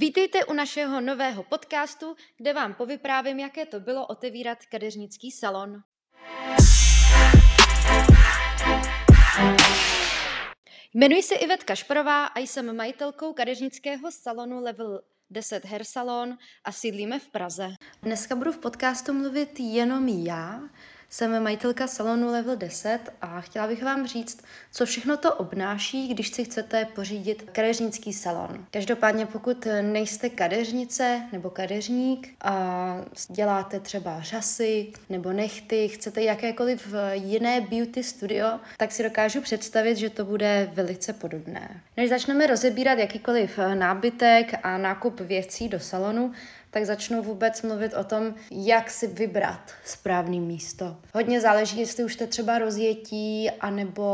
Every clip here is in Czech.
Vítejte u našeho nového podcastu, kde vám povyprávím, jaké to bylo otevírat kadeřnický salon. Jmenuji se Yvette Kašparová a jsem majitelkou kadeřnického salonu Level 10 Hair Salon a sídlíme v Praze. Dneska budu v podcastu mluvit jenom já. Jsem majitelka salonu Level 10 a chtěla bych vám říct, co všechno to obnáší, když si chcete pořídit kadeřnický salon. Každopádně pokud nejste kadeřnice nebo kadeřník a děláte třeba řasy nebo nechty, chcete jakékoliv jiné beauty studio, tak si dokážu představit, že to bude velice podobné. Než začneme rozebírat jakýkoliv nábytek a nákup věcí do salonu, tak začnu vůbec mluvit o tom, jak si vybrat správný místo. Hodně záleží, jestli už jste třeba rozjetí, anebo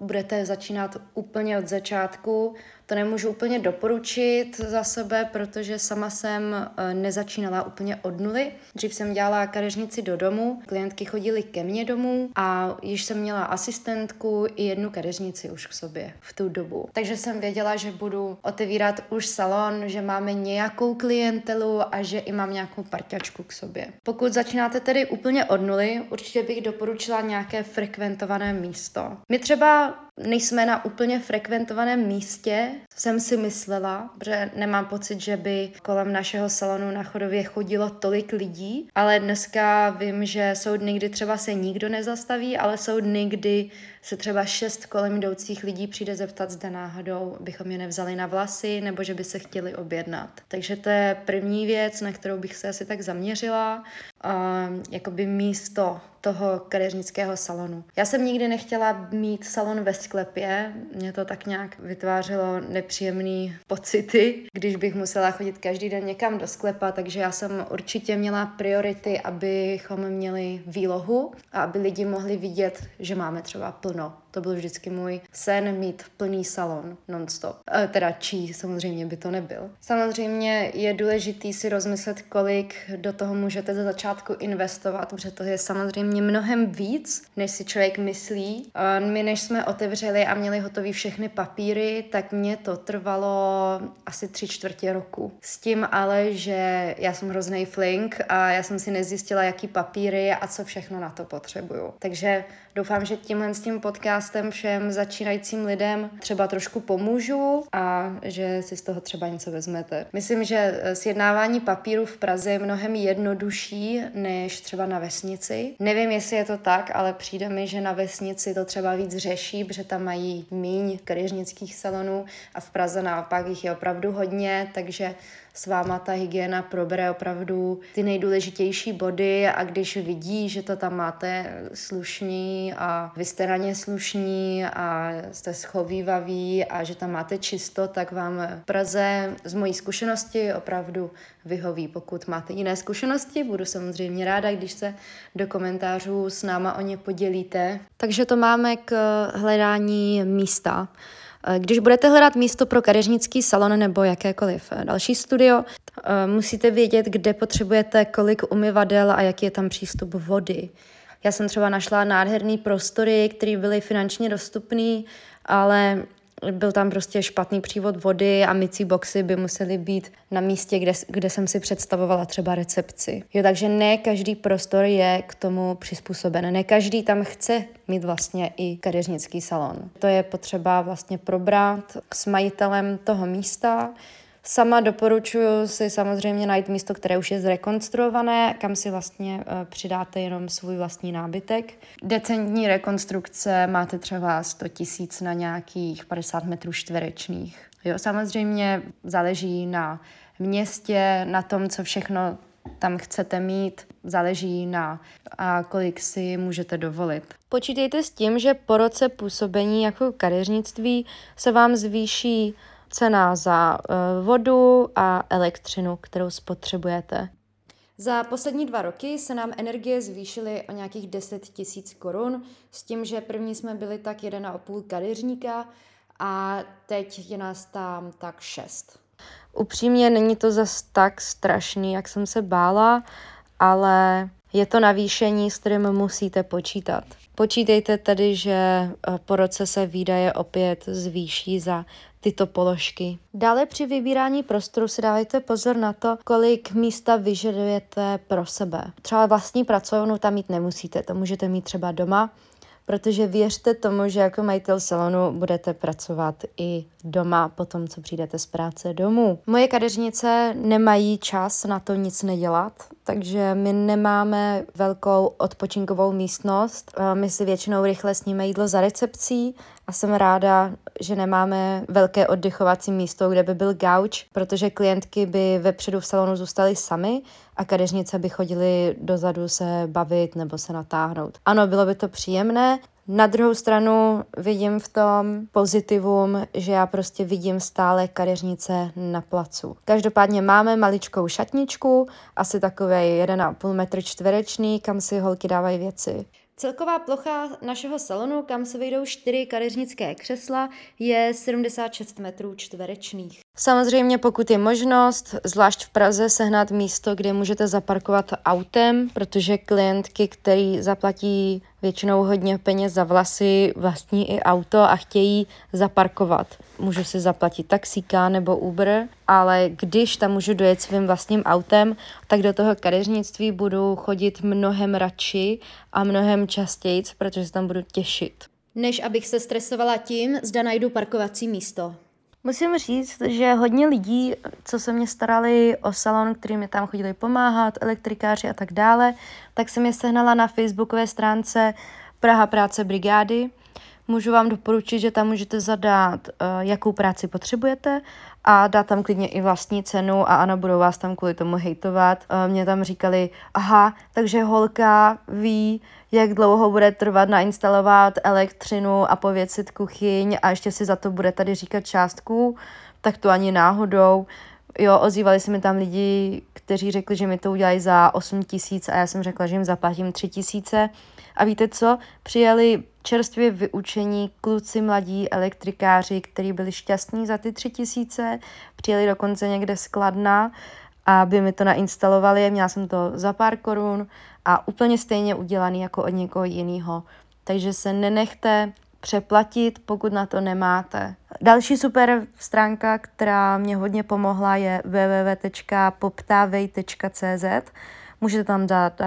budete začínat úplně od začátku. To nemůžu úplně doporučit za sebe, protože sama jsem nezačínala úplně od nuly. Dřív jsem dělala kadeřnici do domu, klientky chodily ke mně domů a již jsem měla asistentku i jednu kadeřnici už k sobě v tu dobu. Takže jsem věděla, že budu otevírat už salon, že máme nějakou klientelu a že i mám nějakou parťačku k sobě. Pokud začínáte tedy úplně od nuly, určitě bych doporučila nějaké frekventované místo. My třeba nejsme na úplně frekventovaném místě, jsem si myslela, že nemám pocit, že by kolem našeho salonu na Chodově chodilo tolik lidí, ale dneska vím, že jsou dny, kdy třeba se nikdo nezastaví, ale jsou dny, kdy se třeba 6 kolem jdoucích lidí přijde zeptat, zda náhodou bychom je nevzali na vlasy, nebo že by se chtěli objednat. Takže to je první věc, na kterou bych se asi tak zaměřila, jakoby místo toho kadeřnického salonu. Já jsem nikdy nechtěla mít salon ve sklepě, mě to tak nějak vytvářelo nepříjemný pocity, když bych musela chodit každý den někam do sklepa, takže já jsem určitě měla priority, abychom měli výlohu a aby lidi mohli vidět, že máme třeba plno. To byl vždycky můj sen mít plný salon non-stop. Teda čí samozřejmě by to nebyl. Samozřejmě je důležitý si rozmyslet, kolik do toho můžete ze začátku investovat, protože to je samozřejmě mnohem víc, než si člověk myslí. My než jsme otevřeli a měli hotový všechny papíry, tak mě to trvalo asi 3/4 roku. S tím ale, že já jsem hroznej flink a já jsem si nezjistila, jaký papíry a co všechno na to potřebuju. Takže doufám, že tímhle s tím podcastem všem začínajícím lidem třeba trošku pomůžu a že si z toho třeba něco vezmete. Myslím, že sjednávání papíru v Praze je mnohem jednodušší než třeba na vesnici. Nevím, jestli je to tak, ale přijde mi, že na vesnici to třeba víc řeší, protože tam mají míň kadeřnických salonů a v Praze naopak jich je opravdu hodně, takže s váma ta hygiena probere opravdu ty nejdůležitější body a když vidí, že to tam máte slušní a vy jste na ně slušní a jste schovívaví a že tam máte čisto, tak vám v Praze z mojí zkušenosti opravdu vyhoví. Pokud máte jiné zkušenosti, budu samozřejmě ráda, když se do komentářů s náma o ně podělíte. Takže to máme k hledání místa. Když budete hledat místo pro kadeřnický salon nebo jakékoliv další studio, musíte vědět, kde potřebujete kolik umyvadel a jaký je tam přístup vody. Já jsem třeba našla nádherný prostory, které byly finančně dostupný, ale byl tam prostě špatný přívod vody a mycí boxy by musely být na místě, kde jsem si představovala třeba recepci. Jo, takže ne každý prostor je k tomu přizpůsoben. Ne každý tam chce mít vlastně i kadeřnický salon. To je potřeba vlastně probrat s majitelem toho místa. Sama doporučuji si samozřejmě najít místo, které už je zrekonstruované, kam si vlastně přidáte jenom svůj vlastní nábytek. Decentní rekonstrukce máte třeba 100 000 na nějakých 50 metrů čtverečných. Jo, samozřejmě záleží na městě, na tom, co všechno tam chcete mít, záleží na kolik si můžete dovolit. Počítejte s tím, že po roce působení jako kadeřnictví se vám zvýší cena za vodu a elektřinu, kterou spotřebujete. Za poslední 2 roky se nám energie zvýšily o nějakých 10 000 korun, s tím, že první jsme byli tak 1,5 kadeřníka a teď je nás tam tak 6. Upřímně není to zas tak strašný, jak jsem se bála, ale je to navýšení, s kterým musíte počítat. Počítejte tedy, že po roce se výdaje opět zvýší za tyto položky. Dále při vybírání prostoru si dávejte pozor na to, kolik místa vyžadujete pro sebe. Třeba vlastní pracovnu tam mít nemusíte, to můžete mít třeba doma, protože věřte tomu, že jako majitel salonu budete pracovat i doma po tom, co přijdete z práce domů. Moje kadeřnice nemají čas na to nic nedělat, takže my nemáme velkou odpočinkovou místnost. My si většinou rychle sníme jídlo za recepcí a jsem ráda, že nemáme velké oddechovací místo, kde by byl gauč, protože klientky by vepředu v salonu zůstaly samy a kadeřnice by chodily dozadu se bavit nebo se natáhnout. Ano, bylo by to příjemné. Na druhou stranu vidím v tom pozitivum, že já prostě vidím stále kadeřnice na placu. Každopádně máme maličkou šatničku, asi takové 1,5 metr čtvereční, kam si holky dávají věci. Celková plocha našeho salonu, kam se vejdou 4 kadeřnické křesla, je 76 metrů čtverečných. Samozřejmě pokud je možnost, zvlášť v Praze, sehnat místo, kde můžete zaparkovat autem, protože klientky, který zaplatí většinou hodně peněz za vlasy, vlastní i auto a chtějí zaparkovat. Můžu si zaplatit taxíka nebo Uber, ale když tam můžu dojet svým vlastním autem, tak do toho kadeřnictví budu chodit mnohem radši a mnohem častěji, protože se tam budu těšit. Než abych se stresovala tím, zda najdu parkovací místo. Musím říct, že hodně lidí, co se mě starali o salon, který mi tam chodili pomáhat, elektrikáři a tak dále, tak jsem je sehnala na facebookové stránce Praha práce brigády. Můžu vám doporučit, že tam můžete zadat, jakou práci potřebujete a dát tam klidně i vlastní cenu a ano, budou vás tam kvůli tomu hejtovat. Mě tam říkali, aha, takže holka ví, jak dlouho bude trvat nainstalovat elektřinu a pověsit kuchyň a ještě si za to bude tady říkat částku, tak to ani náhodou. Jo, ozývali se mi tam lidi, kteří řekli, že mi to udělají za 8 000 a já jsem řekla, že jim zaplatím 3 000. A víte co? Přijeli čerstvě vyučení kluci mladí elektrikáři, kteří byli šťastní za ty 3 000, přijeli dokonce někde z Kladna, aby mi to nainstalovali. Měla jsem to za pár korun a úplně stejně udělaný jako od někoho jiného. Takže se nenechte přeplatit, pokud na to nemáte. Další super stránka, která mě hodně pomohla, je www.poptavej.cz. Můžete tam dát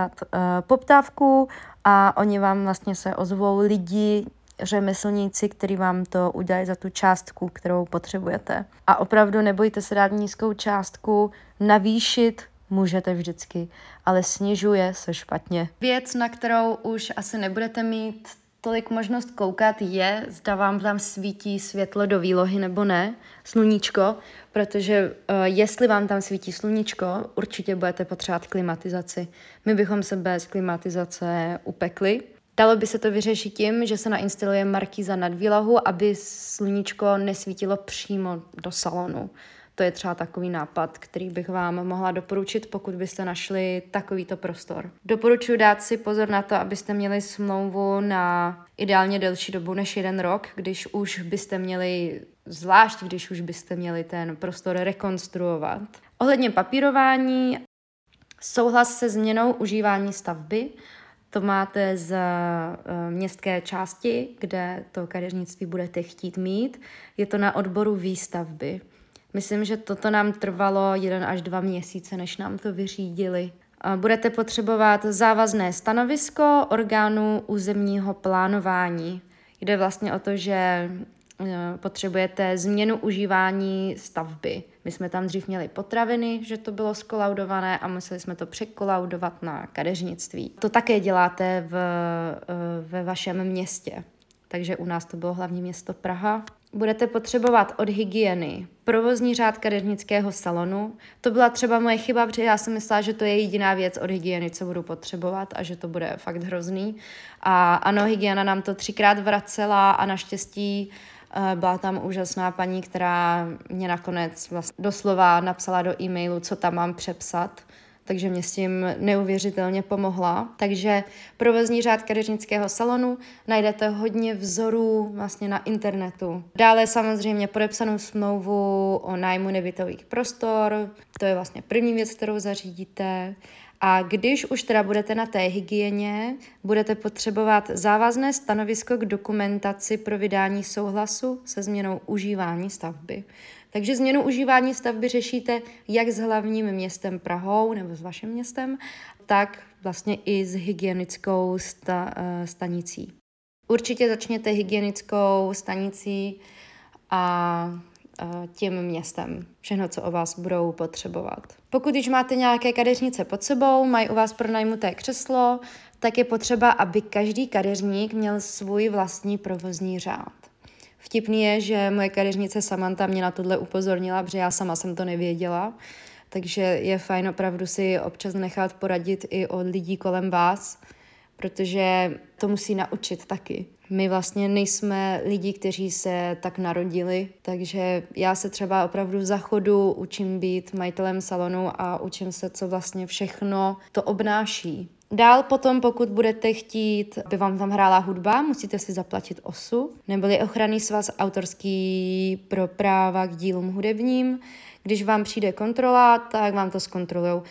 poptávku a oni vám vlastně se ozvou lidi, řemeslníci, kteří vám to udělají za tu částku, kterou potřebujete. A opravdu nebojte se dát nízkou částku, navýšit můžete vždycky, ale snižuje se špatně. Věc, na kterou už asi nebudete mít tolik možnost koukat, je, zda vám tam svítí světlo do výlohy nebo ne, sluníčko, protože jestli vám tam svítí sluníčko, určitě budete potřebovat klimatizaci. My bychom se bez klimatizace upekli. Dalo by se to vyřešit tím, že se nainstaluje markýza nad výlohu, aby sluníčko nesvítilo přímo do salonu. To je třeba takový nápad, který bych vám mohla doporučit, pokud byste našli takovýto prostor. Doporučuji dát si pozor na to, abyste měli smlouvu na ideálně delší dobu než 1 rok, když už byste měli ten prostor rekonstruovat. Ohledně papírování, souhlas se změnou užívání stavby, to máte z městské části, kde to kadeřnictví budete chtít mít. Je to na odboru výstavby. Myslím, že toto nám trvalo 1 až 2 měsíce, než nám to vyřídili. Budete potřebovat závazné stanovisko orgánů územního plánování. Jde vlastně o to, že potřebujete změnu užívání stavby. My jsme tam dřív měli potraviny, že to bylo skolaudované a museli jsme to překolaudovat na kadeřnictví. To také děláte ve vašem městě. Takže u nás to bylo hlavní město Praha. Budete potřebovat od hygieny provozní řád kadeřnického salonu. To byla třeba moje chyba, protože já jsem myslela, že to je jediná věc od hygieny, co budu potřebovat a že to bude fakt hrozný. A ano, hygiena nám to 3krát vracela a naštěstí byla tam úžasná paní, která mě nakonec vlastně doslova napsala do e-mailu, co tam mám přepsat. Takže mě s tím neuvěřitelně pomohla. Takže provozní řád kadeřnického salonu, najdete hodně vzorů vlastně na internetu. Dále samozřejmě podepsanou smlouvu o nájmu nebytových prostor, to je vlastně první věc, kterou zařídíte. A když už teda budete na té hygieně, budete potřebovat závazné stanovisko k dokumentaci pro vydání souhlasu se změnou užívání stavby. Takže změnu užívání stavby řešíte jak s hlavním městem Prahou nebo s vaším městem, tak vlastně i s hygienickou stanicí. Určitě začněte hygienickou stanicí a tím městem. Všechno, co o vás budou potřebovat. Pokud již máte nějaké kadeřnice pod sebou, mají u vás pronajmuté křeslo, tak je potřeba, aby každý kadeřník měl svůj vlastní provozní řád. Vtipný je, že moje kadeřnice Samanta mě na tohle upozornila, protože já sama jsem to nevěděla. Takže je fajn opravdu si občas nechat poradit i od lidí kolem vás, protože to musí naučit taky. My vlastně nejsme lidi, kteří se tak narodili, takže já se třeba opravdu za chodu učím být majitelem salonu a učím se, co vlastně všechno to obnáší. Dál potom, pokud budete chtít, aby vám tam hrála hudba, musíte si zaplatit OSU, neboli ochranný svaz autorský pro práva k dílům hudebním. Když vám přijde kontrola, tak vám to zkontrolujou.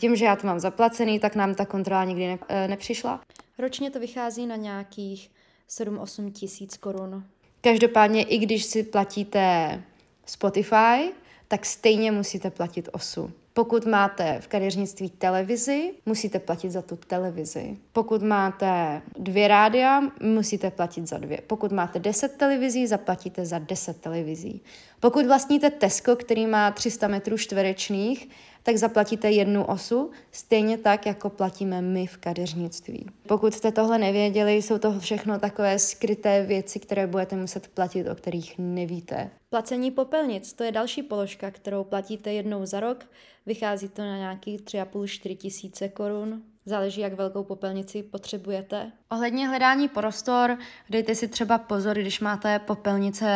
Tím, že já to mám zaplacený, tak nám ta kontrola nikdy nepřišla. Ročně to vychází na nějakých 7-8 tisíc korun. Každopádně, i když si platíte Spotify, tak stejně musíte platit OSU. Pokud máte v kadeřnictví televizi, musíte platit za tu televizi. Pokud máte 2 rádia, musíte platit za 2. Pokud máte 10 televizí, zaplatíte za 10 televizí. Pokud vlastníte Tesco, který má 300 metrů čtverečných, tak zaplatíte 1 osu, stejně tak, jako platíme my v kadeřnictví. Pokud jste tohle nevěděli, jsou to všechno takové skryté věci, které budete muset platit, o kterých nevíte. Placení popelnic, to je další položka, kterou platíte jednou za rok, vychází to na nějakých 3,5-4 tisíce korun. Záleží, jak velkou popelnici potřebujete. Ohledně hledání prostor, dejte si třeba pozor, když máte popelnice,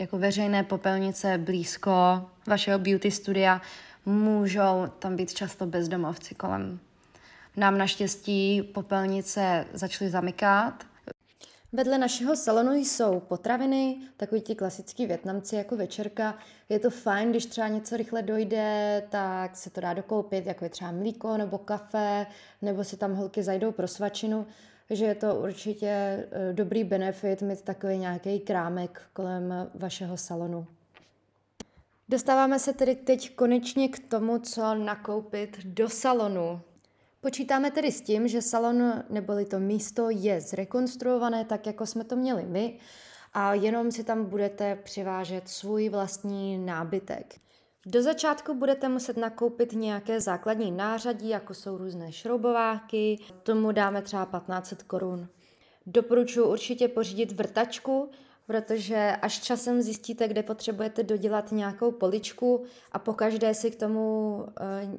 jako veřejné popelnice blízko vašeho beauty studia, můžou tam být často bezdomovci kolem. Nám naštěstí popelnice začaly zamykat. Vedle našeho salonu jsou potraviny, takový ti klasický Vietnamci jako večerka. Je to fajn, když třeba něco rychle dojde, tak se to dá dokoupit, jako je třeba mlíko nebo kafe, nebo si tam holky zajdou pro svačinu. Takže je to určitě dobrý benefit mít takový nějaký krámek kolem vašeho salonu. Dostáváme se tedy teď konečně k tomu, co nakoupit do salonu. Počítáme tedy s tím, že salon neboli to místo je zrekonstruované tak, jako jsme to měli my, a jenom si tam budete přivážet svůj vlastní nábytek. Do začátku budete muset nakoupit nějaké základní nářadí, jako jsou různé šroubováky, tomu dáme třeba 1500 korun. Doporučuji určitě pořídit vrtačku, protože až časem zjistíte, kde potřebujete dodělat nějakou poličku a pokaždé si k tomu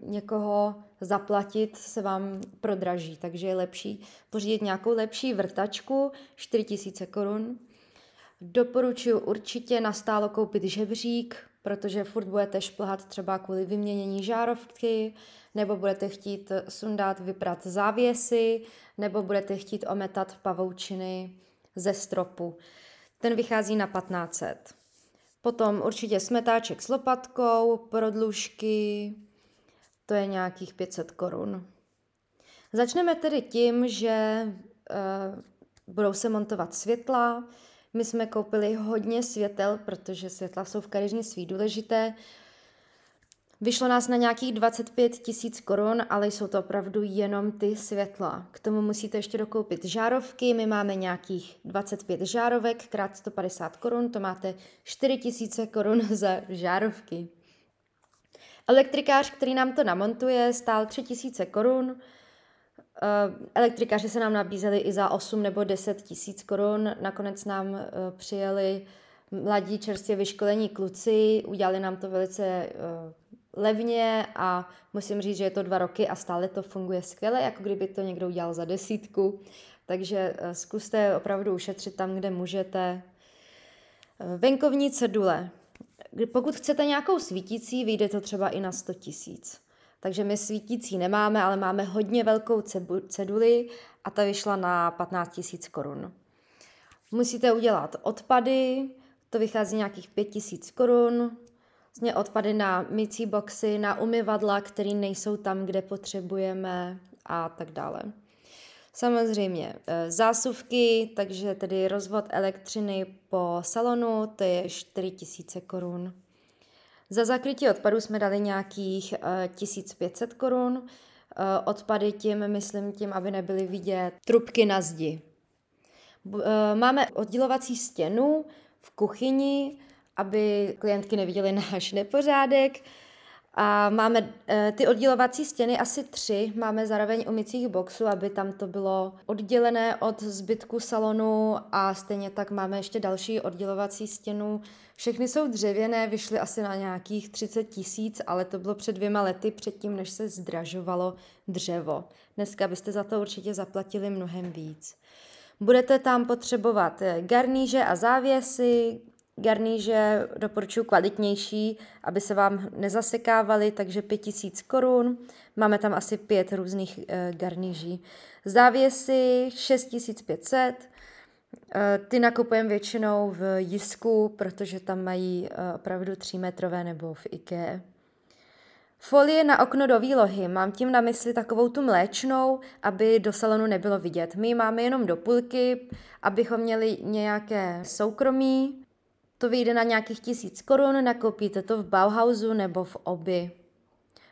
někoho zaplatit se vám prodraží, takže je lepší pořídit nějakou lepší vrtačku, 4000 korun. Doporučuji určitě nastálo koupit žebřík, protože furt budete šplhat třeba kvůli vyměnění žárovky, nebo budete chtít sundat, vyprat závěsy, nebo budete chtít ometat pavoučiny ze stropu. Ten vychází na 1500. Potom určitě smetáček s lopatkou, prodlužky, to je nějakých 500 korun. Začneme tedy tím, že budou se montovat světla. My jsme koupili hodně světel, protože světla jsou v kadeřnictví důležité. Vyšlo nás na nějakých 25 tisíc korun, ale jsou to opravdu jenom ty světla. K tomu musíte ještě dokoupit žárovky. My máme nějakých 25 žárovek krát 150 korun, to máte 4 tisíce korun za žárovky. Elektrikář, který nám to namontuje, stál 3 tisíce korun. Elektrikáři se nám nabízeli i za 8 nebo 10 tisíc korun. Nakonec nám přijeli mladí čerstvě vyškolení kluci, udělali nám to velice levně a musím říct, že je to 2 roky a stále to funguje skvěle, jako kdyby to někdo udělal za 10. Takže zkuste opravdu ušetřit tam, kde můžete. Venkovní cedule. Pokud chcete nějakou svítící, vyjde to třeba i na 100 tisíc. Takže my svítící nemáme, ale máme hodně velkou ceduli a ta vyšla na 15 000 korun. Musíte udělat odpady, to vychází nějakých 5 000 korun. vlastně odpady na mycí boxy, na umyvadla, které nejsou tam, kde potřebujeme a tak dále. Samozřejmě zásuvky, takže tedy rozvod elektřiny po salonu, to je 4 000 korun. Za zakrytí odpadů jsme dali nějakých 1500 korun. Odpady tím, myslím tím, aby nebyly vidět trubky na zdi. Máme oddělovací stěnu v kuchyni, aby klientky neviděly náš nepořádek. A máme ty oddělovací stěny asi 3, máme zároveň umycích boxů, aby tam to bylo oddělené od zbytku salonu a stejně tak máme ještě další oddělovací stěnu. Všechny jsou dřevěné, vyšly asi na nějakých 30 000, ale to bylo před 2 lety, předtím, než se zdražovalo dřevo. Dneska byste za to určitě zaplatili mnohem víc. Budete tam potřebovat garníže a závěsy. Garníže doporučuji kvalitnější, aby se vám nezasekávaly, takže 5 000 korun. Máme tam asi 5 různých garníží. Závěsy 6500. Ty nakupujeme většinou v Jisku, protože tam mají opravdu 3metrové nebo v IKEA. Folie na okno do výlohy. Mám tím na mysli takovou tu mléčnou, aby do salonu nebylo vidět. My máme jenom do půlky, abychom měli nějaké soukromí. To vyjde na nějakých 1000 korun, nakoupíte to v Bauhausu nebo v Obi.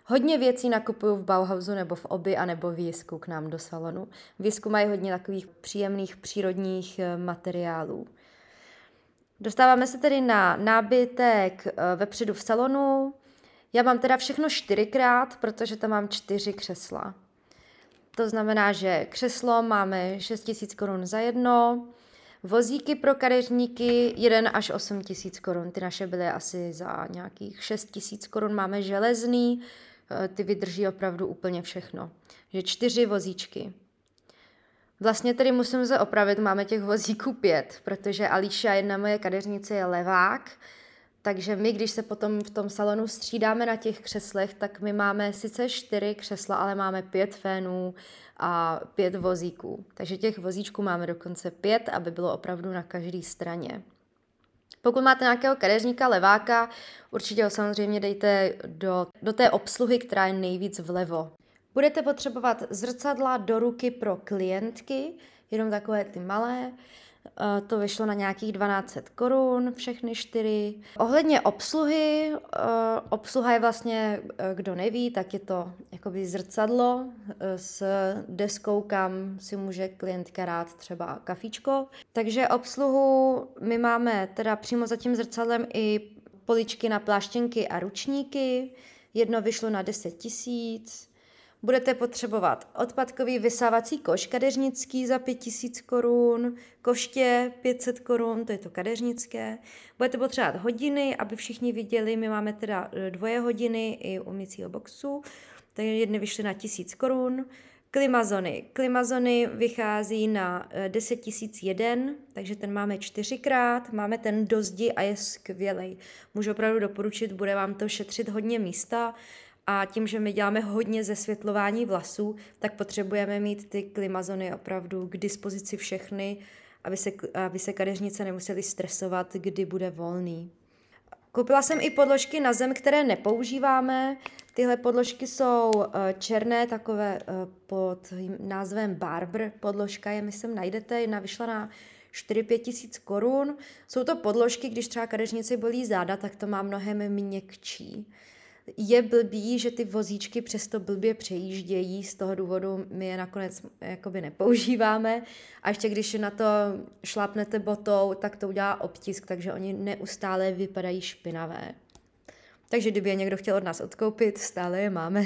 Hodně věcí nakupuju v Bauhausu nebo v Obi a nebo v Jisku k nám do salonu. V Jisku mají hodně takových příjemných přírodních materiálů. Dostáváme se tedy na nábytek vepředu v salonu. Já mám teda všechno 4x, protože tam mám 4 křesla. To znamená, že křeslo máme 6 000 korun za jedno. Vozíky pro kadeřníky 1 až 8 000 korun, ty naše byly asi za nějakých 6 000 korun, máme železný, ty vydrží opravdu úplně všechno, že 4 vozíčky. Vlastně tedy musím se opravit, máme těch vozíků 5, protože Alíša, jedna moje kadeřnice, je levák, takže my, když se potom v tom salonu střídáme na těch křeslech, tak my máme sice 4 křesla, ale máme 5 fénů a 5 vozíků. Takže těch vozíčků máme dokonce 5, aby bylo opravdu na každé straně. Pokud máte nějakého kadeřníka, leváka, určitě ho samozřejmě dejte do té obsluhy, která je nejvíc vlevo. Budete potřebovat zrcadla do ruky pro klientky, jenom takové ty malé. To vyšlo na nějakých 1200 korun, všechny 4. Ohledně obsluhy, obsluha je vlastně, kdo neví, tak je to jakoby zrcadlo s deskou, kam si může klientka dát třeba kafíčko. Takže obsluhu my máme teda přímo za tím zrcadlem i poličky na pláštěnky a ručníky. Jedno vyšlo na 10 000. Budete potřebovat odpadkový vysávací koš kadeřnický za 5 000 korun, koště 500 korun, to je to kadeřnické. Budete potřebovat hodiny, aby všichni viděli, my máme teda 2 hodiny i u mycího boxu, takže jedny vyšly na 1000 korun. Klimazony. Klimazony vychází na 10 001, takže ten máme 4x, máme ten do zdi a je skvělej. Můžu opravdu doporučit, bude vám to šetřit hodně místa. A tím, že my děláme hodně zesvětlování vlasů, tak potřebujeme mít ty klimazony opravdu k dispozici všechny, aby se kadeřnice nemusely stresovat, kdy bude volný. Koupila jsem i podložky na zem, které nepoužíváme. Tyhle podložky jsou černé, takové pod názvem Barber podložka, je myslím najdete, jedna vyšla na 4-5 000 korun. Jsou to podložky, když třeba kadeřnici bolí záda, tak to má mnohem měkčí. Je blbý, že ty vozíčky přesto blbě přejíždějí, z toho důvodu my je nakonec jakoby nepoužíváme a ještě když na to šlápnete botou, tak to udělá obtisk, takže oni neustále vypadají špinavé. Takže kdyby je někdo chtěl od nás odkoupit, stále je máme.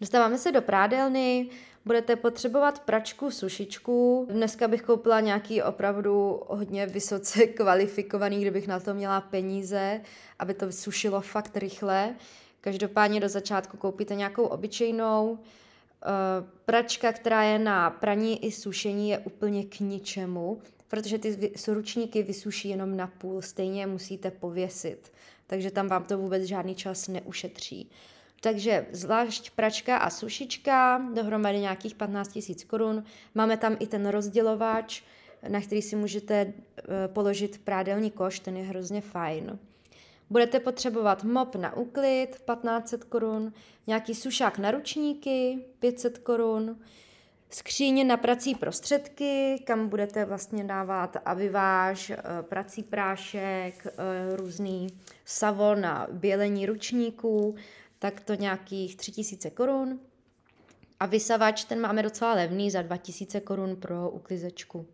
Dostáváme se do prádelny, budete potřebovat pračku, sušičku. Dneska bych koupila nějaký opravdu hodně vysoce kvalifikovaný, kdybych na to měla peníze, aby to sušilo fakt rychle. Každopádně do začátku koupíte nějakou obyčejnou. Pračka, která je na praní i sušení, je úplně k ničemu, protože ty ručníky vysuší jenom na půl, stejně musíte pověsit, takže tam vám to vůbec žádný čas neušetří. Takže zvlášť pračka a sušička, dohromady nějakých 15 000 korun. Máme tam i ten rozdělovač, na který si můžete položit prádelní koš, ten je hrozně fajn. Budete potřebovat mop na úklid 1500 korun, nějaký sušák na ručníky 500 korun, skříň na prací prostředky, kam budete vlastně dávat aviváž, prací prášek, různý savon na bělení ručníků, tak to nějakých 3000 korun. A vysavač, ten máme docela levný za 2000 korun pro uklizečku.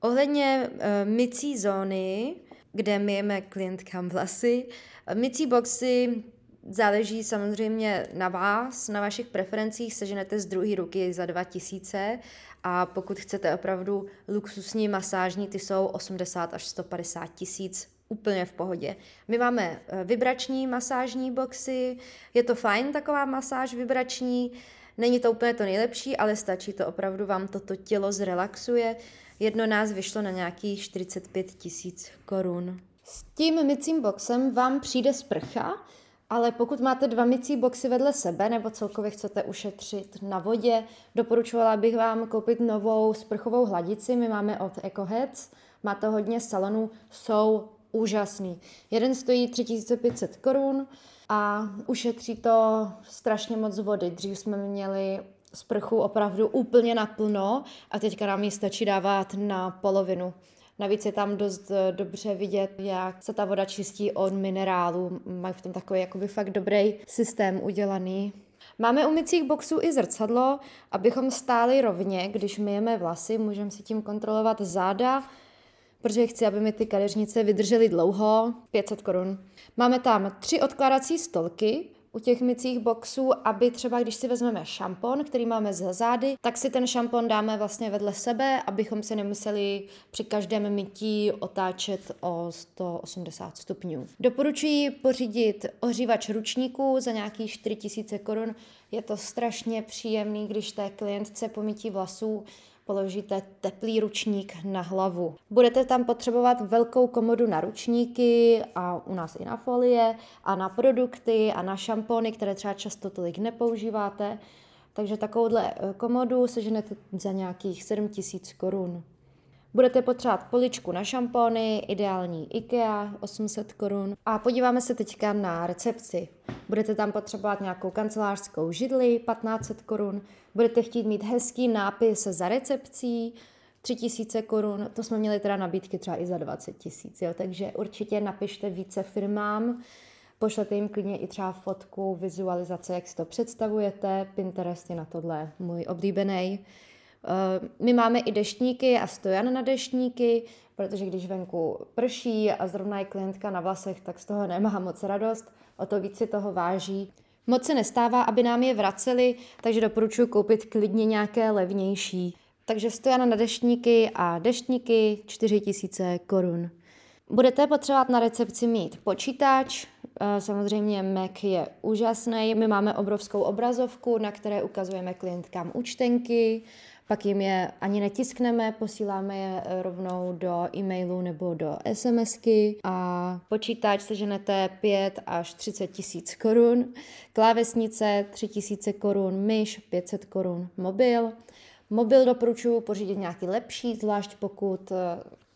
Ohledně mycí zóny, kde myjeme klientkám vlasy, mycí boxy záleží samozřejmě na vás, na vašich preferencích, seženete z druhé ruky za 2000 a pokud chcete opravdu luxusní masážní, ty jsou 80 až 150 tisíc úplně v pohodě. My máme vibrační masážní boxy, je to fajn taková masáž vibrační, není to úplně to nejlepší, ale stačí to, opravdu vám toto tělo zrelaxuje. Jedno nás vyšlo na nějakých 45 tisíc korun. S tím mycím boxem vám přijde sprcha, ale pokud máte dva mycí boxy vedle sebe nebo celkově chcete ušetřit na vodě, doporučovala bych vám koupit novou sprchovou hladici. My máme od EcoHeads, má to hodně salonů, jsou úžasný. Jeden stojí 3500 korun a ušetří to strašně moc vody. Dřív jsme měli sprchu opravdu úplně naplno a teďka nám ji stačí dávat na polovinu. Navíc je tam dost dobře vidět, jak se ta voda čistí od minerálů. Mají v tom takový jakoby fakt dobrý systém udělaný. Máme u mycích boxů i zrcadlo, abychom stáli rovně, když myjeme vlasy, můžeme si tím kontrolovat záda, protože chci, aby mi ty kadeřnice vydržely dlouho, 500 korun. Máme tam 3 odkládací stolky u těch mycích boxů, aby třeba, když si vezmeme šampon, který máme za zády, tak si ten šampon dáme vlastně vedle sebe, abychom se nemuseli při každém mytí otáčet o 180 stupňů. Doporučuji pořídit ohřívač ručníků za nějaký 4000 korun. Je to strašně příjemný, když té klientce po mytí vlasů položíte teplý ručník na hlavu. Budete tam potřebovat velkou komodu na ručníky a u nás i na folie a na produkty a na šampony, které třeba často tolik nepoužíváte. Takže takovouhle komodu seženete za nějakých 7000 korun. Budete potřebovat poličku na šampony, ideální IKEA, 800 korun. A podíváme se teďka na recepci. Budete tam potřebovat nějakou kancelářskou židli, 1500 korun. Budete chtít mít hezký nápis za recepcí, 3000 korun. To jsme měli teda nabídky třeba i za 20 tisíc, takže určitě napište více firmám. Pošlete jim klidně i třeba fotku, vizualizace, jak si to představujete. Pinterest je na tohle můj oblíbený. My máme i deštníky a stojan na deštníky, protože když venku prší a zrovna je klientka na vlasech, tak z toho nemá moc radost, o to víc si toho váží. Moc se nestává, aby nám je vraceli, takže doporučuji koupit klidně nějaké levnější. Takže stojan na deštníky a deštníky 4000 korun. Budete potřebovat na recepci mít počítač, samozřejmě Mac je úžasný, my máme obrovskou obrazovku, na které ukazujeme klientkám účtenky, pak jim je ani netiskneme, posíláme je rovnou do e-mailu nebo do SMSky a počítač seženete 5 až 30 tisíc korun, klávesnice 3 000 korun, myš 500 korun, mobil. Mobil doporučuji pořídit nějaký lepší, zvlášť pokud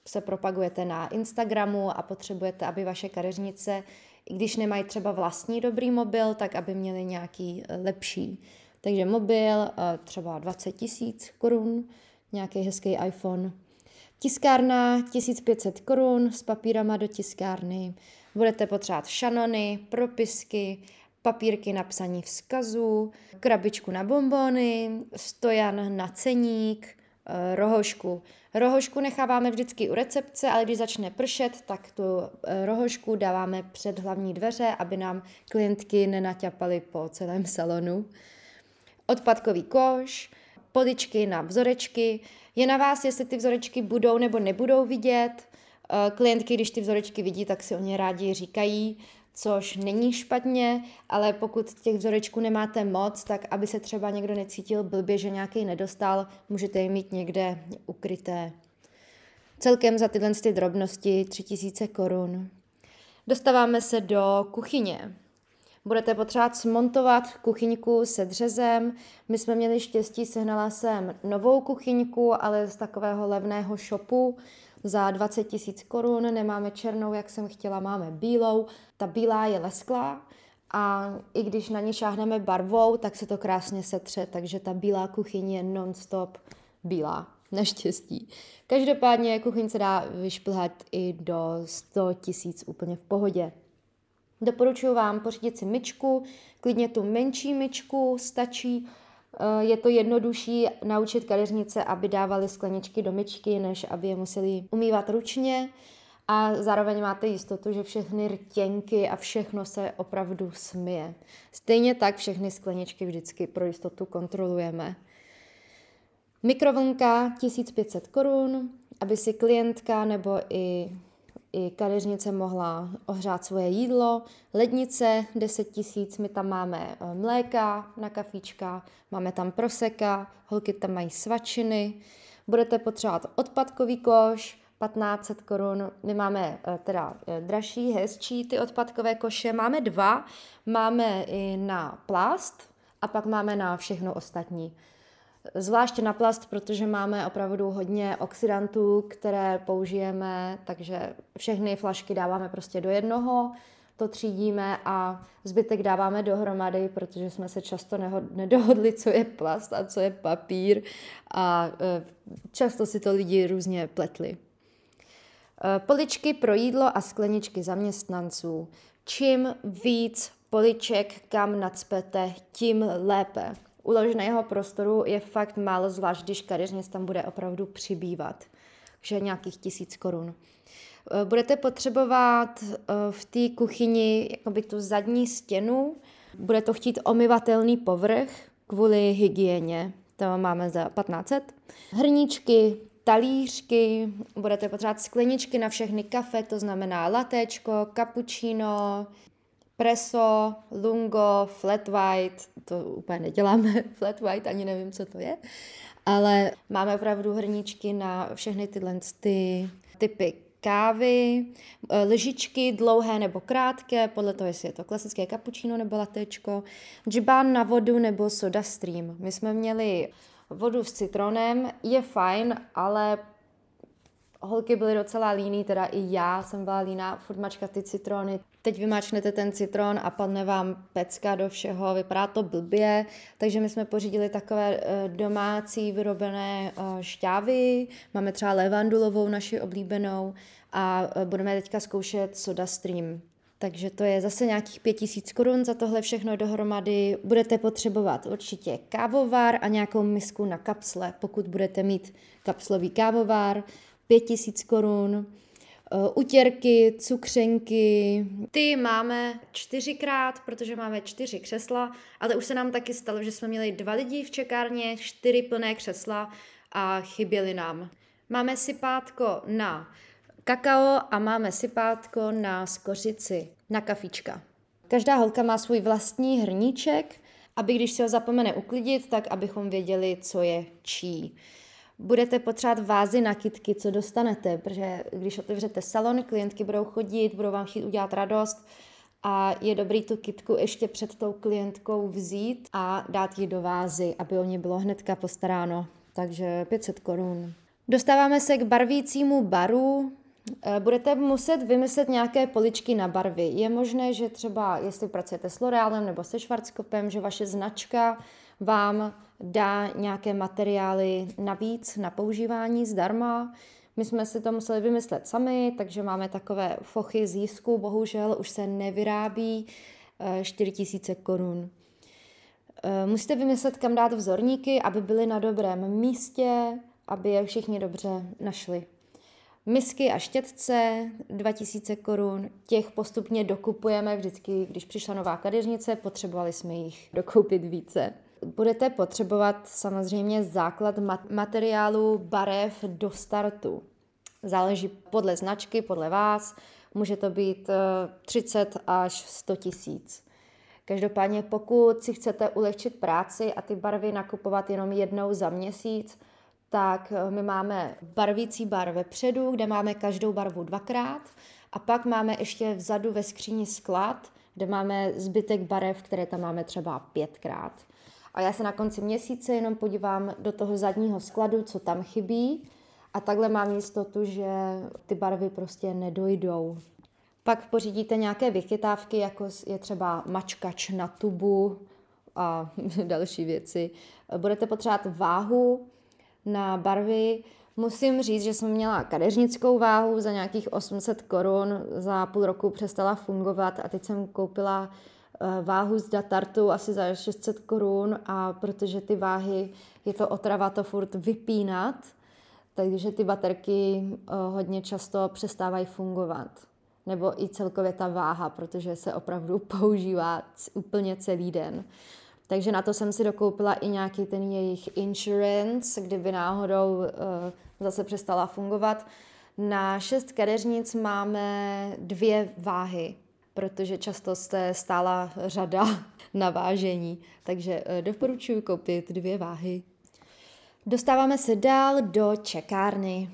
se propagujete na Instagramu a potřebujete, aby vaše kadeřnice, i když nemají třeba vlastní dobrý mobil, tak aby měli nějaký lepší. Takže mobil třeba 20 tisíc korun, nějaký hezký iPhone. Tiskárna 1500 korun s papírama do tiskárny. Budete potřebovat šanony, propisky, papírky na psaní vzkazů, krabičku na bonbony, stojan na ceník, rohošku. Rohošku necháváme vždycky u recepce, ale když začne pršet, tak tu rohošku dáváme před hlavní dveře, aby nám klientky nenaťapaly po celém salonu. Odpadkový koš, poličky na vzorečky. Je na vás, jestli ty vzorečky budou nebo nebudou vidět. Klientky, když ty vzorečky vidí, tak si o ně rádi říkají, což není špatně, ale pokud těch vzorečků nemáte moc, tak aby se třeba někdo necítil blbě, že nějaký nedostal, můžete je mít někde ukryté. Celkem za tyhle drobnosti 3000 korun. Dostáváme se do kuchyně. Budete potřebovat smontovat kuchyňku se dřezem. My jsme měli štěstí, sehnala jsem novou kuchyňku, ale z takového levného shopu. za 20 000 korun, nemáme černou, jak jsem chtěla, máme bílou. Ta bílá je lesklá a i když na ní šáhneme barvou, tak se to krásně setře, takže ta bílá kuchyň je non-stop bílá. Naštěstí. Každopádně kuchyň se dá vyšplhat i do 100 000 úplně v pohodě. Doporučuji vám pořídit si myčku, klidně tu menší myčku stačí. Je to jednodušší naučit kadeřnice, aby dávali skleničky do myčky, než aby je museli umývat ručně. A zároveň máte jistotu, že všechny rtěnky a všechno se opravdu smije. Stejně tak všechny skleničky vždycky pro jistotu kontrolujeme. Mikrovlnka 1500 korun, aby si klientka nebo i kadeřnice mohla ohřát svoje jídlo. Lednice 10 000, my tam máme mléka na kafíčka, máme tam proseka, holky tam mají svačiny. Budete potřebovat odpadkový koš 1500 korun, my máme teda dražší, hezčí ty odpadkové koše, máme dva, máme i na plast a pak máme na všechno ostatní. Zvláště na plast, protože máme opravdu hodně oxidantů, které použijeme, takže všechny flašky dáváme prostě do jednoho, to třídíme a zbytek dáváme dohromady, protože jsme se často nedohodli, co je plast a co je papír a často si to lidi různě pletli. Poličky pro jídlo a skleničky zaměstnanců. Čím víc poliček kam nacpete, tím lépe. Uloženého prostoru je fakt málo, zvlášť když kadeřnic tam bude opravdu přibývat, takže nějakých 1000 korun. Budete potřebovat v té kuchyni jakoby tu zadní stěnu, bude to chtít omyvatelný povrch kvůli hygieně, to máme za 1500. Hrníčky, talířky, budete potřebovat skleničky na všechny kafe, to znamená latéčko, cappuccino, preso, lungo, flat white, to úplně neděláme, flat white, ani nevím, co to je, ale máme opravdu hrníčky na všechny tyhle ty typy kávy, lžičky dlouhé nebo krátké, podle toho, jestli je to klasické cappuccino nebo latečko, džbán na vodu nebo soda stream. My jsme měli vodu s citronem, je fajn, ale holky byly docela líný, teda i já jsem byla líná, furt mačka ty citrony. Teď vymáčnete ten citron a padne vám pecka do všeho, vypadá to blbě, takže my jsme pořídili takové domácí vyrobené šťávy, máme třeba levandulovou naši oblíbenou a budeme teďka zkoušet soda stream. Takže to je zase nějakých 5 000 korun za tohle všechno dohromady. Budete potřebovat určitě kávovár a nějakou misku na kapsle, pokud budete mít kapslový kávovár, 5 000 korun, utěrky, cukřenky. Ty máme 4x, protože máme 4 křesla, ale už se nám taky stalo, že jsme měli 2 lidi v čekárně, 4 plné křesla a chyběly nám. Máme sypátko na kakao a máme sypátko na skořici, na kafička. Každá holka má svůj vlastní hrníček, aby když se ho zapomene uklidit, tak abychom věděli, co je čí. Budete potřebovat vázy na kytky, co dostanete, protože když otevřete salon, klientky budou chodit, budou vám chtít udělat radost a je dobrý tu kytku ještě před tou klientkou vzít a dát ji do vázy, aby o ní bylo hnedka postaráno, takže 500 korun. Dostáváme se k barvícímu baru. Budete muset vymyslet nějaké poličky na barvy. Je možné, že třeba, jestli pracujete s L'Oréalem nebo se Schwarzkopfem, že vaše značka vám dá nějaké materiály navíc na používání zdarma. My jsme si to museli vymyslet sami, takže máme takové fochy z jisku, bohužel už se nevyrábí, 4 000 korun. Musíte vymyslet, kam dát vzorníky, aby byly na dobrém místě, aby je všichni dobře našli. Misky a štětce 2000 korun, těch postupně dokupujeme vždycky, když přišla nová kadeřnice, potřebovali jsme jich dokoupit více. Budete potřebovat samozřejmě základ materiálu, barev do startu. Záleží podle značky, podle vás, může to být 30 až 100 tisíc. Každopádně pokud si chcete ulehčit práci a ty barvy nakupovat jenom jednou za měsíc, tak my máme barvící bar vepředu, kde máme každou barvu 2x a pak máme ještě vzadu ve skříni sklad, kde máme zbytek barev, které tam máme třeba 5x. A já se na konci měsíce jenom podívám do toho zadního skladu, co tam chybí A takhle mám jistotu, že ty barvy prostě nedojdou. Pak pořídíte nějaké vychytávky, jako je třeba mačkač na tubu a další věci. Budete potřebovat váhu na barvy. Musím říct, že jsem měla kadeřnickou váhu za nějakých 800 Kč, za půl roku přestala fungovat a teď jsem koupila váhu z Datartu asi za 600 Kč, a protože ty váhy, je to otrava to furt vypínat, takže ty baterky hodně často přestávají fungovat. Nebo i celkově ta váha, protože se opravdu používá úplně celý den. Takže na to jsem si dokoupila i nějaký ten jejich insurance, kdyby náhodou zase přestala fungovat. Na 6 kadeřnic máme 2 váhy, protože často se stála řada na vážení. Takže doporučuji koupit 2 váhy. Dostáváme se dál do čekárny.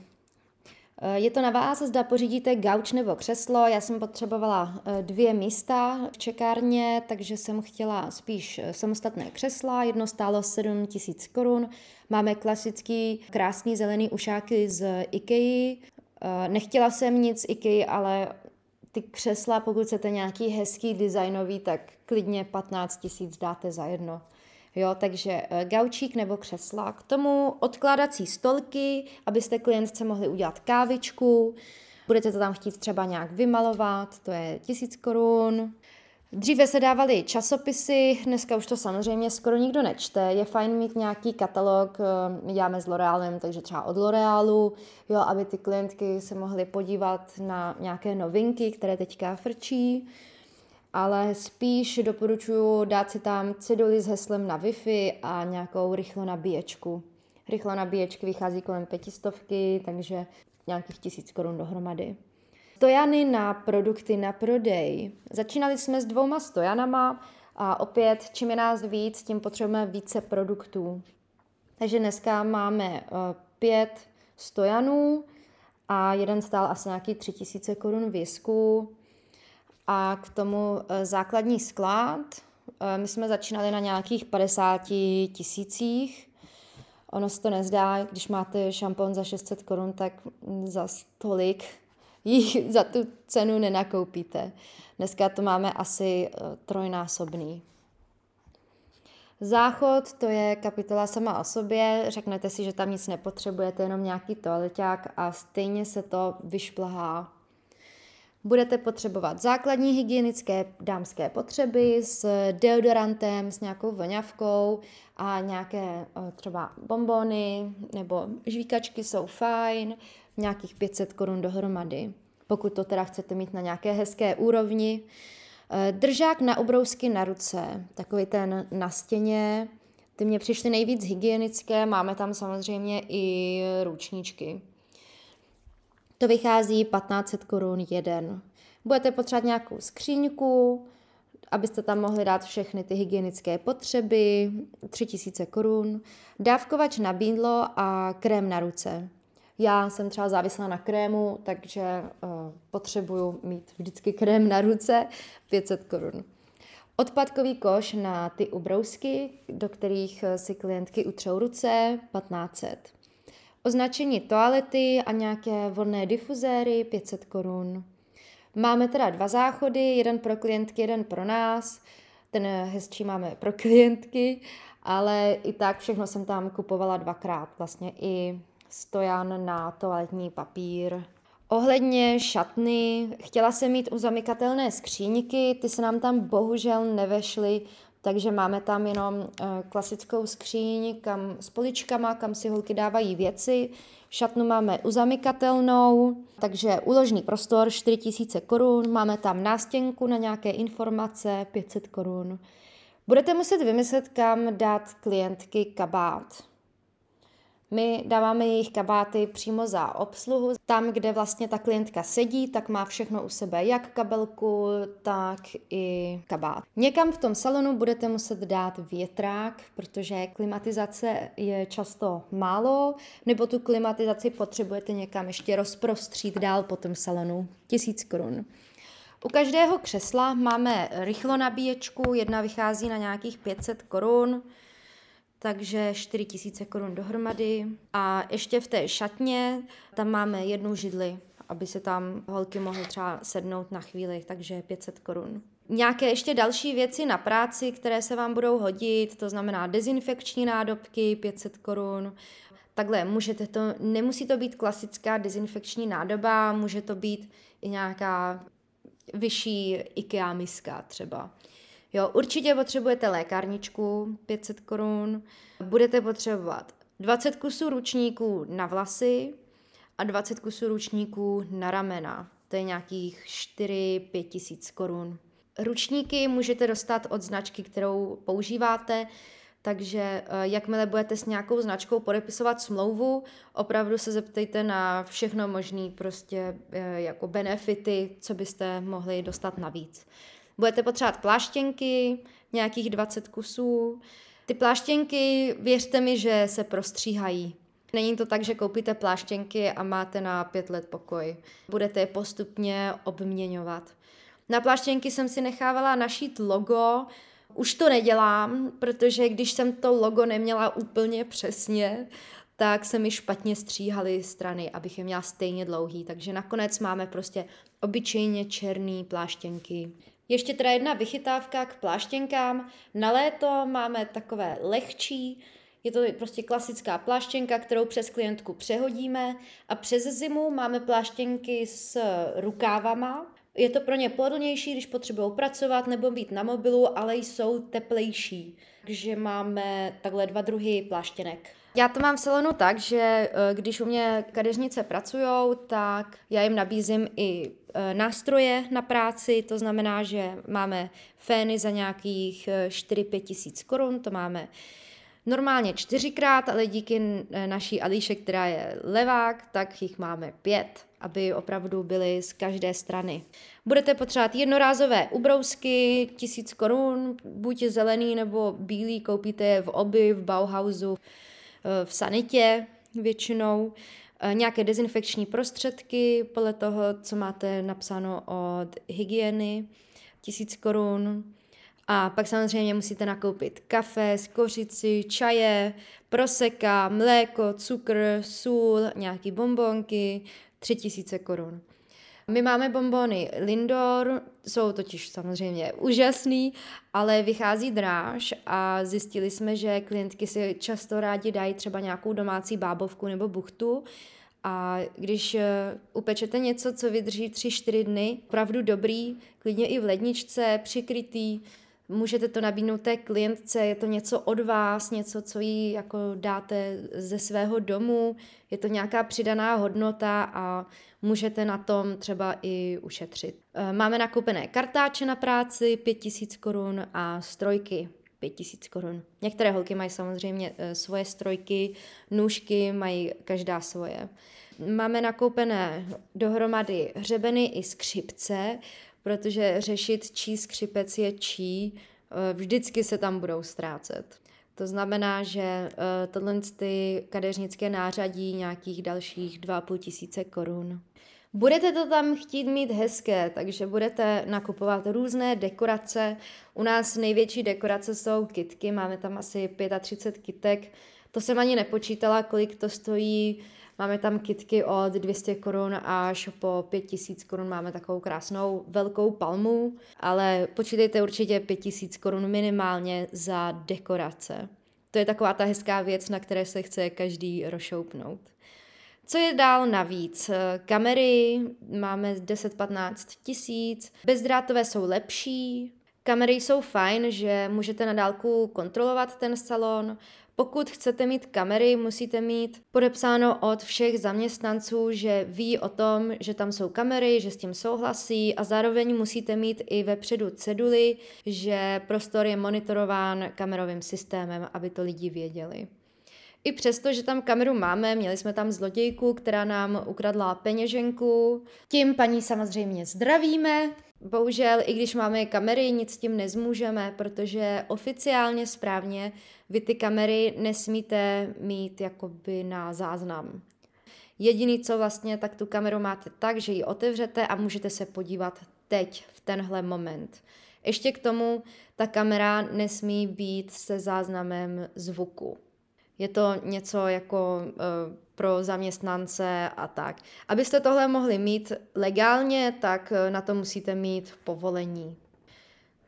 Je to na vás, zda pořídíte gauč nebo křeslo. Já jsem potřebovala 2 místa v čekárně, takže jsem chtěla spíš samostatné křesla. Jedno stálo 7 000 Kč. Máme klasický krásný zelený ušáky z IKEA. Nechtěla jsem nic IKEA, ale ty křesla, pokud chcete nějaký hezký designový, tak klidně 15 000 Kč dáte za jedno. Jo, takže gaučík nebo křesla. K tomu odkládací stolky, abyste klientce mohli udělat kávičku. Budete to tam chtít třeba nějak vymalovat, to je 1000 Kč. Dříve se dávaly časopisy, dneska už to samozřejmě skoro nikdo nečte. Je fajn mít nějaký katalog, děláme s L'Oréalem, takže třeba od L'Oréalu, jo, aby ty klientky se mohly podívat na nějaké novinky, které teďka frčí. Ale spíš doporučuji dát si tam ceduli s heslem na Wi-Fi a nějakou rychlonabíječku. Rychlonabíječky vychází kolem 500 Kč, takže nějakých 1000 Kč dohromady. Stojany na produkty na prodej. Začínali jsme s 2 stojanama a opět, čím je nás víc, tím potřebujeme více produktů. Takže dneska máme 5 stojanů a jeden stál asi nějaký 3000 Kč visku. A k tomu základní sklad, my jsme začínali na nějakých 50 000 Kč. Ono se to nezdá, když máte šampon za 600 Kč, tak za tolik jich za tu cenu nenakoupíte. Dneska to máme asi trojnásobný. Záchod, to je kapitola sama o sobě, řeknete si, že tam nic nepotřebujete, jenom nějaký toaleťák a stejně se to vyšplhá. Budete potřebovat základní hygienické dámské potřeby s deodorantem, s nějakou voňavkou a nějaké třeba bonbony nebo žvíkačky jsou fajn, nějakých 500 Kč dohromady, pokud to teda chcete mít na nějaké hezké úrovni. Držák na ubrousky na ruce, takový ten na stěně, ty mě přišly nejvíc hygienické, máme tam samozřejmě i ručníčky. To vychází 1500 Kč jeden. Budete potřebovat nějakou skříňku, abyste tam mohli dát všechny ty hygienické potřeby, 3000 Kč. Dávkovač na bídlo a krém na ruce. Já jsem třeba závislá na krému, takže potřebuju mít vždycky krém na ruce, 500 Kč. Odpadkový koš na ty ubrousky, do kterých si klientky utřou ruce, 1500 Kč. Označení toalety a nějaké vodné difuzéry, 500 Kč. Máme teda 2 záchody, jeden pro klientky, jeden pro nás. Ten hezčí máme pro klientky, ale i tak všechno jsem tam kupovala 2krát. Vlastně i stojan na toaletní papír. Ohledně šatny, chtěla jsem mít uzamykatelné skříňky, ty se nám tam bohužel nevešly, takže máme tam jenom klasickou skříň kam, s poličkama, kam si holky dávají věci. Šatnu máme uzamykatelnou, takže úložný prostor 4000 Kč. Máme tam nástěnku na nějaké informace, 500 Kč. Budete muset vymyslet, kam dát klientky kabát. My dáváme jejich kabáty přímo za obsluhu. Tam, kde vlastně ta klientka sedí, tak má všechno u sebe, jak kabelku, tak i kabát. Někam v tom salonu budete muset dát větrák, protože klimatizace je často málo, nebo tu klimatizaci potřebujete někam ještě rozprostřít dál po tom salonu, 1000 Kč. U každého křesla máme rychlonabíječku, jedna vychází na nějakých 500 Kč. takže 4 000 korun dohromady. A ještě v té šatně, tam máme jednu židli, aby se tam holky mohly třeba sednout na chvíli, takže 500 korun. Nějaké ještě další věci na práci, které se vám budou hodit, to znamená dezinfekční nádobky, 500 korun. Takhle, nemusí to být klasická dezinfekční nádoba, může to být i nějaká vyšší IKEA miska třeba. Jo, určitě potřebujete lékárničku, 500 korun. Budete potřebovat 20 kusů ručníků na vlasy a 20 kusů ručníků na ramena. To je nějakých 4 000–5 000 korun. Ručníky můžete dostat od značky, kterou používáte, takže jakmile budete s nějakou značkou podepisovat smlouvu, opravdu se zeptejte na všechno možné prostě jako benefity, co byste mohli dostat navíc. Budete potřebovat pláštěnky, nějakých 20 kusů. Ty pláštěnky, věřte mi, že se prostříhají. Není to tak, že koupíte pláštěnky a máte na 5 let pokoj. Budete je postupně obměňovat. Na pláštěnky jsem si nechávala našít logo. Už to nedělám, protože když jsem to logo neměla úplně přesně, tak se mi špatně stříhaly strany, abych je měla stejně dlouhý. Takže nakonec máme prostě obyčejně černé pláštěnky. Ještě teda jedna vychytávka k pláštěnkám. Na léto máme takové lehčí, je to prostě klasická pláštěnka, kterou přes klientku přehodíme, a přes zimu máme pláštěnky s rukávama. Je to pro ně pohodlnější, když potřebují pracovat nebo být na mobilu, ale jsou teplejší. Takže máme takhle 2 druhy pláštěnek. Já to mám v salonu tak, že když u mě kadeřnice pracujou, tak já jim nabízím i nástroje na práci, to znamená, že máme fény za nějakých 4–5 000 korun, to máme normálně 4x, ale díky naší Alíše, která je levák, tak jich máme 5, aby opravdu byly z každé strany. Budete potřebovat jednorázové ubrousky, 1000 korun, buď zelený nebo bílý, koupíte je v Obi, v Bauhausu, v sanitě většinou. Nějaké dezinfekční prostředky, podle toho, co máte napsáno od hygieny, 1000 korun. A pak samozřejmě musíte nakoupit kafe, skořici, čaje, proseka, mléko, cukr, sůl, nějaké bonbonky, 3 000 korun. My máme bonbony Lindor, jsou totiž samozřejmě úžasný, ale vychází dráž a zjistili jsme, že klientky si často rádi dají třeba nějakou domácí bábovku nebo buchtu, a když upečete něco, co vydrží 3–4 dny, opravdu dobrý, klidně i v ledničce, přikrytý, můžete to nabídnout té klientce, je to něco od vás, něco, co jí jako dáte ze svého domu, je to nějaká přidaná hodnota a můžete na tom třeba i ušetřit. Máme nakoupené kartáče na práci, 5 000 korun, a strojky, 5 000 korun. Některé holky mají samozřejmě svoje strojky, nůžky mají každá svoje. Máme nakoupené dohromady hřebeny i skřipce, protože řešit, čí skřipec je čí, vždycky se tam budou ztrácet. To znamená, že tohle ty kadeřnické nářadí nějakých dalších 2 500 korun. Budete to tam chtít mít hezké, takže budete nakupovat různé dekorace. U nás největší dekorace jsou kytky, máme tam asi 35 kytek. To jsem ani nepočítala, kolik to stojí. Máme tam kytky od 200 korun až po 5 000 korun. Máme takovou krásnou velkou palmu, ale počítejte určitě 5 000 korun minimálně za dekorace. To je taková ta hezká věc, na které se chce každý rozšoupnout. Co je dál navíc? Kamery máme 10–15 000, bezdrátové jsou lepší, kamery jsou fajn, že můžete na dálku kontrolovat ten salon. Pokud chcete mít kamery, musíte mít podepsáno od všech zaměstnanců, že ví o tom, že tam jsou kamery, že s tím souhlasí, a zároveň musíte mít i vepředu ceduly, že prostor je monitorován kamerovým systémem, aby to lidi věděli. I přesto, že tam kameru máme, měli jsme tam zlodějku, která nám ukradla peněženku. Tím paní samozřejmě zdravíme. Bohužel, i když máme kamery, nic s tím nezmůžeme, protože oficiálně správně vy ty kamery nesmíte mít jakoby na záznam. Jediný, co vlastně, tak tu kameru máte tak, že ji otevřete a můžete se podívat teď, v tenhle moment. Ještě k tomu ta kamera nesmí být se záznamem zvuku. Je to něco jako pro zaměstnance a tak. Abyste tohle mohli mít legálně, tak na to musíte mít povolení.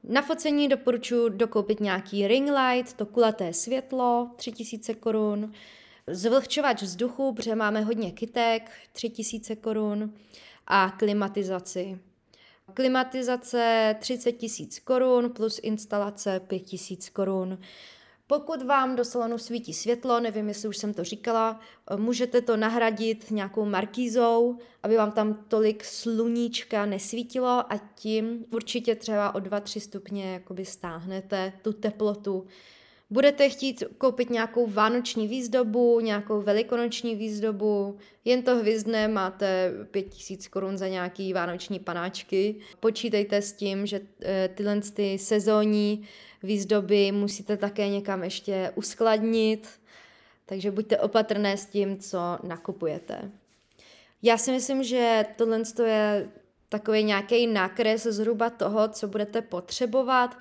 Na focení doporučuji dokoupit nějaký ring light, to kulaté světlo, 3000 korun. Zvlhčovač vzduchu, protože máme hodně kytek, 3000 korun. A klimatizaci. Klimatizace 30 000 korun plus instalace 5 000 korun. Pokud vám do salonu svítí světlo, nevím, jestli už jsem to říkala, můžete to nahradit nějakou markízou, aby vám tam tolik sluníčka nesvítilo a tím určitě třeba o 2-3 stupně jakoby stáhnete tu teplotu. Budete chtít koupit nějakou vánoční výzdobu, nějakou velikonoční výzdobu, jen to hvězdné, máte 5 000 korun za nějaký vánoční panáčky. Počítejte s tím, že tyhle ty sezónní výzdoby musíte také někam ještě uskladnit, takže buďte opatrné s tím, co nakupujete. Já si myslím, že tohle je takový nějaký nákres zhruba toho, co budete potřebovat.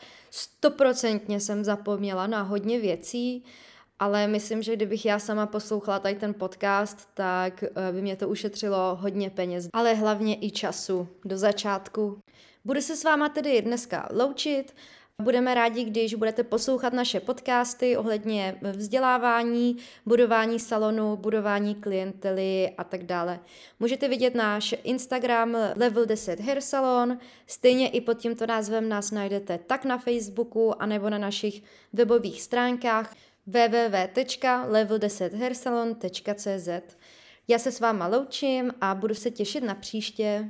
100% jsem zapomněla na hodně věcí, ale myslím, že kdybych já sama poslouchala tady ten podcast, tak by mě to ušetřilo hodně peněz, ale hlavně i času do začátku. Budu se s váma tedy dneska loučit. Budeme rádi, když budete poslouchat naše podcasty ohledně vzdělávání, budování salonu, budování klientely a tak dále. Můžete vidět náš Instagram Level 10 Hair Salon, stejně i pod tímto názvem nás najdete tak na Facebooku anebo na našich webových stránkách www.level10hairsalon.cz. Já se s váma loučím a budu se těšit na příště.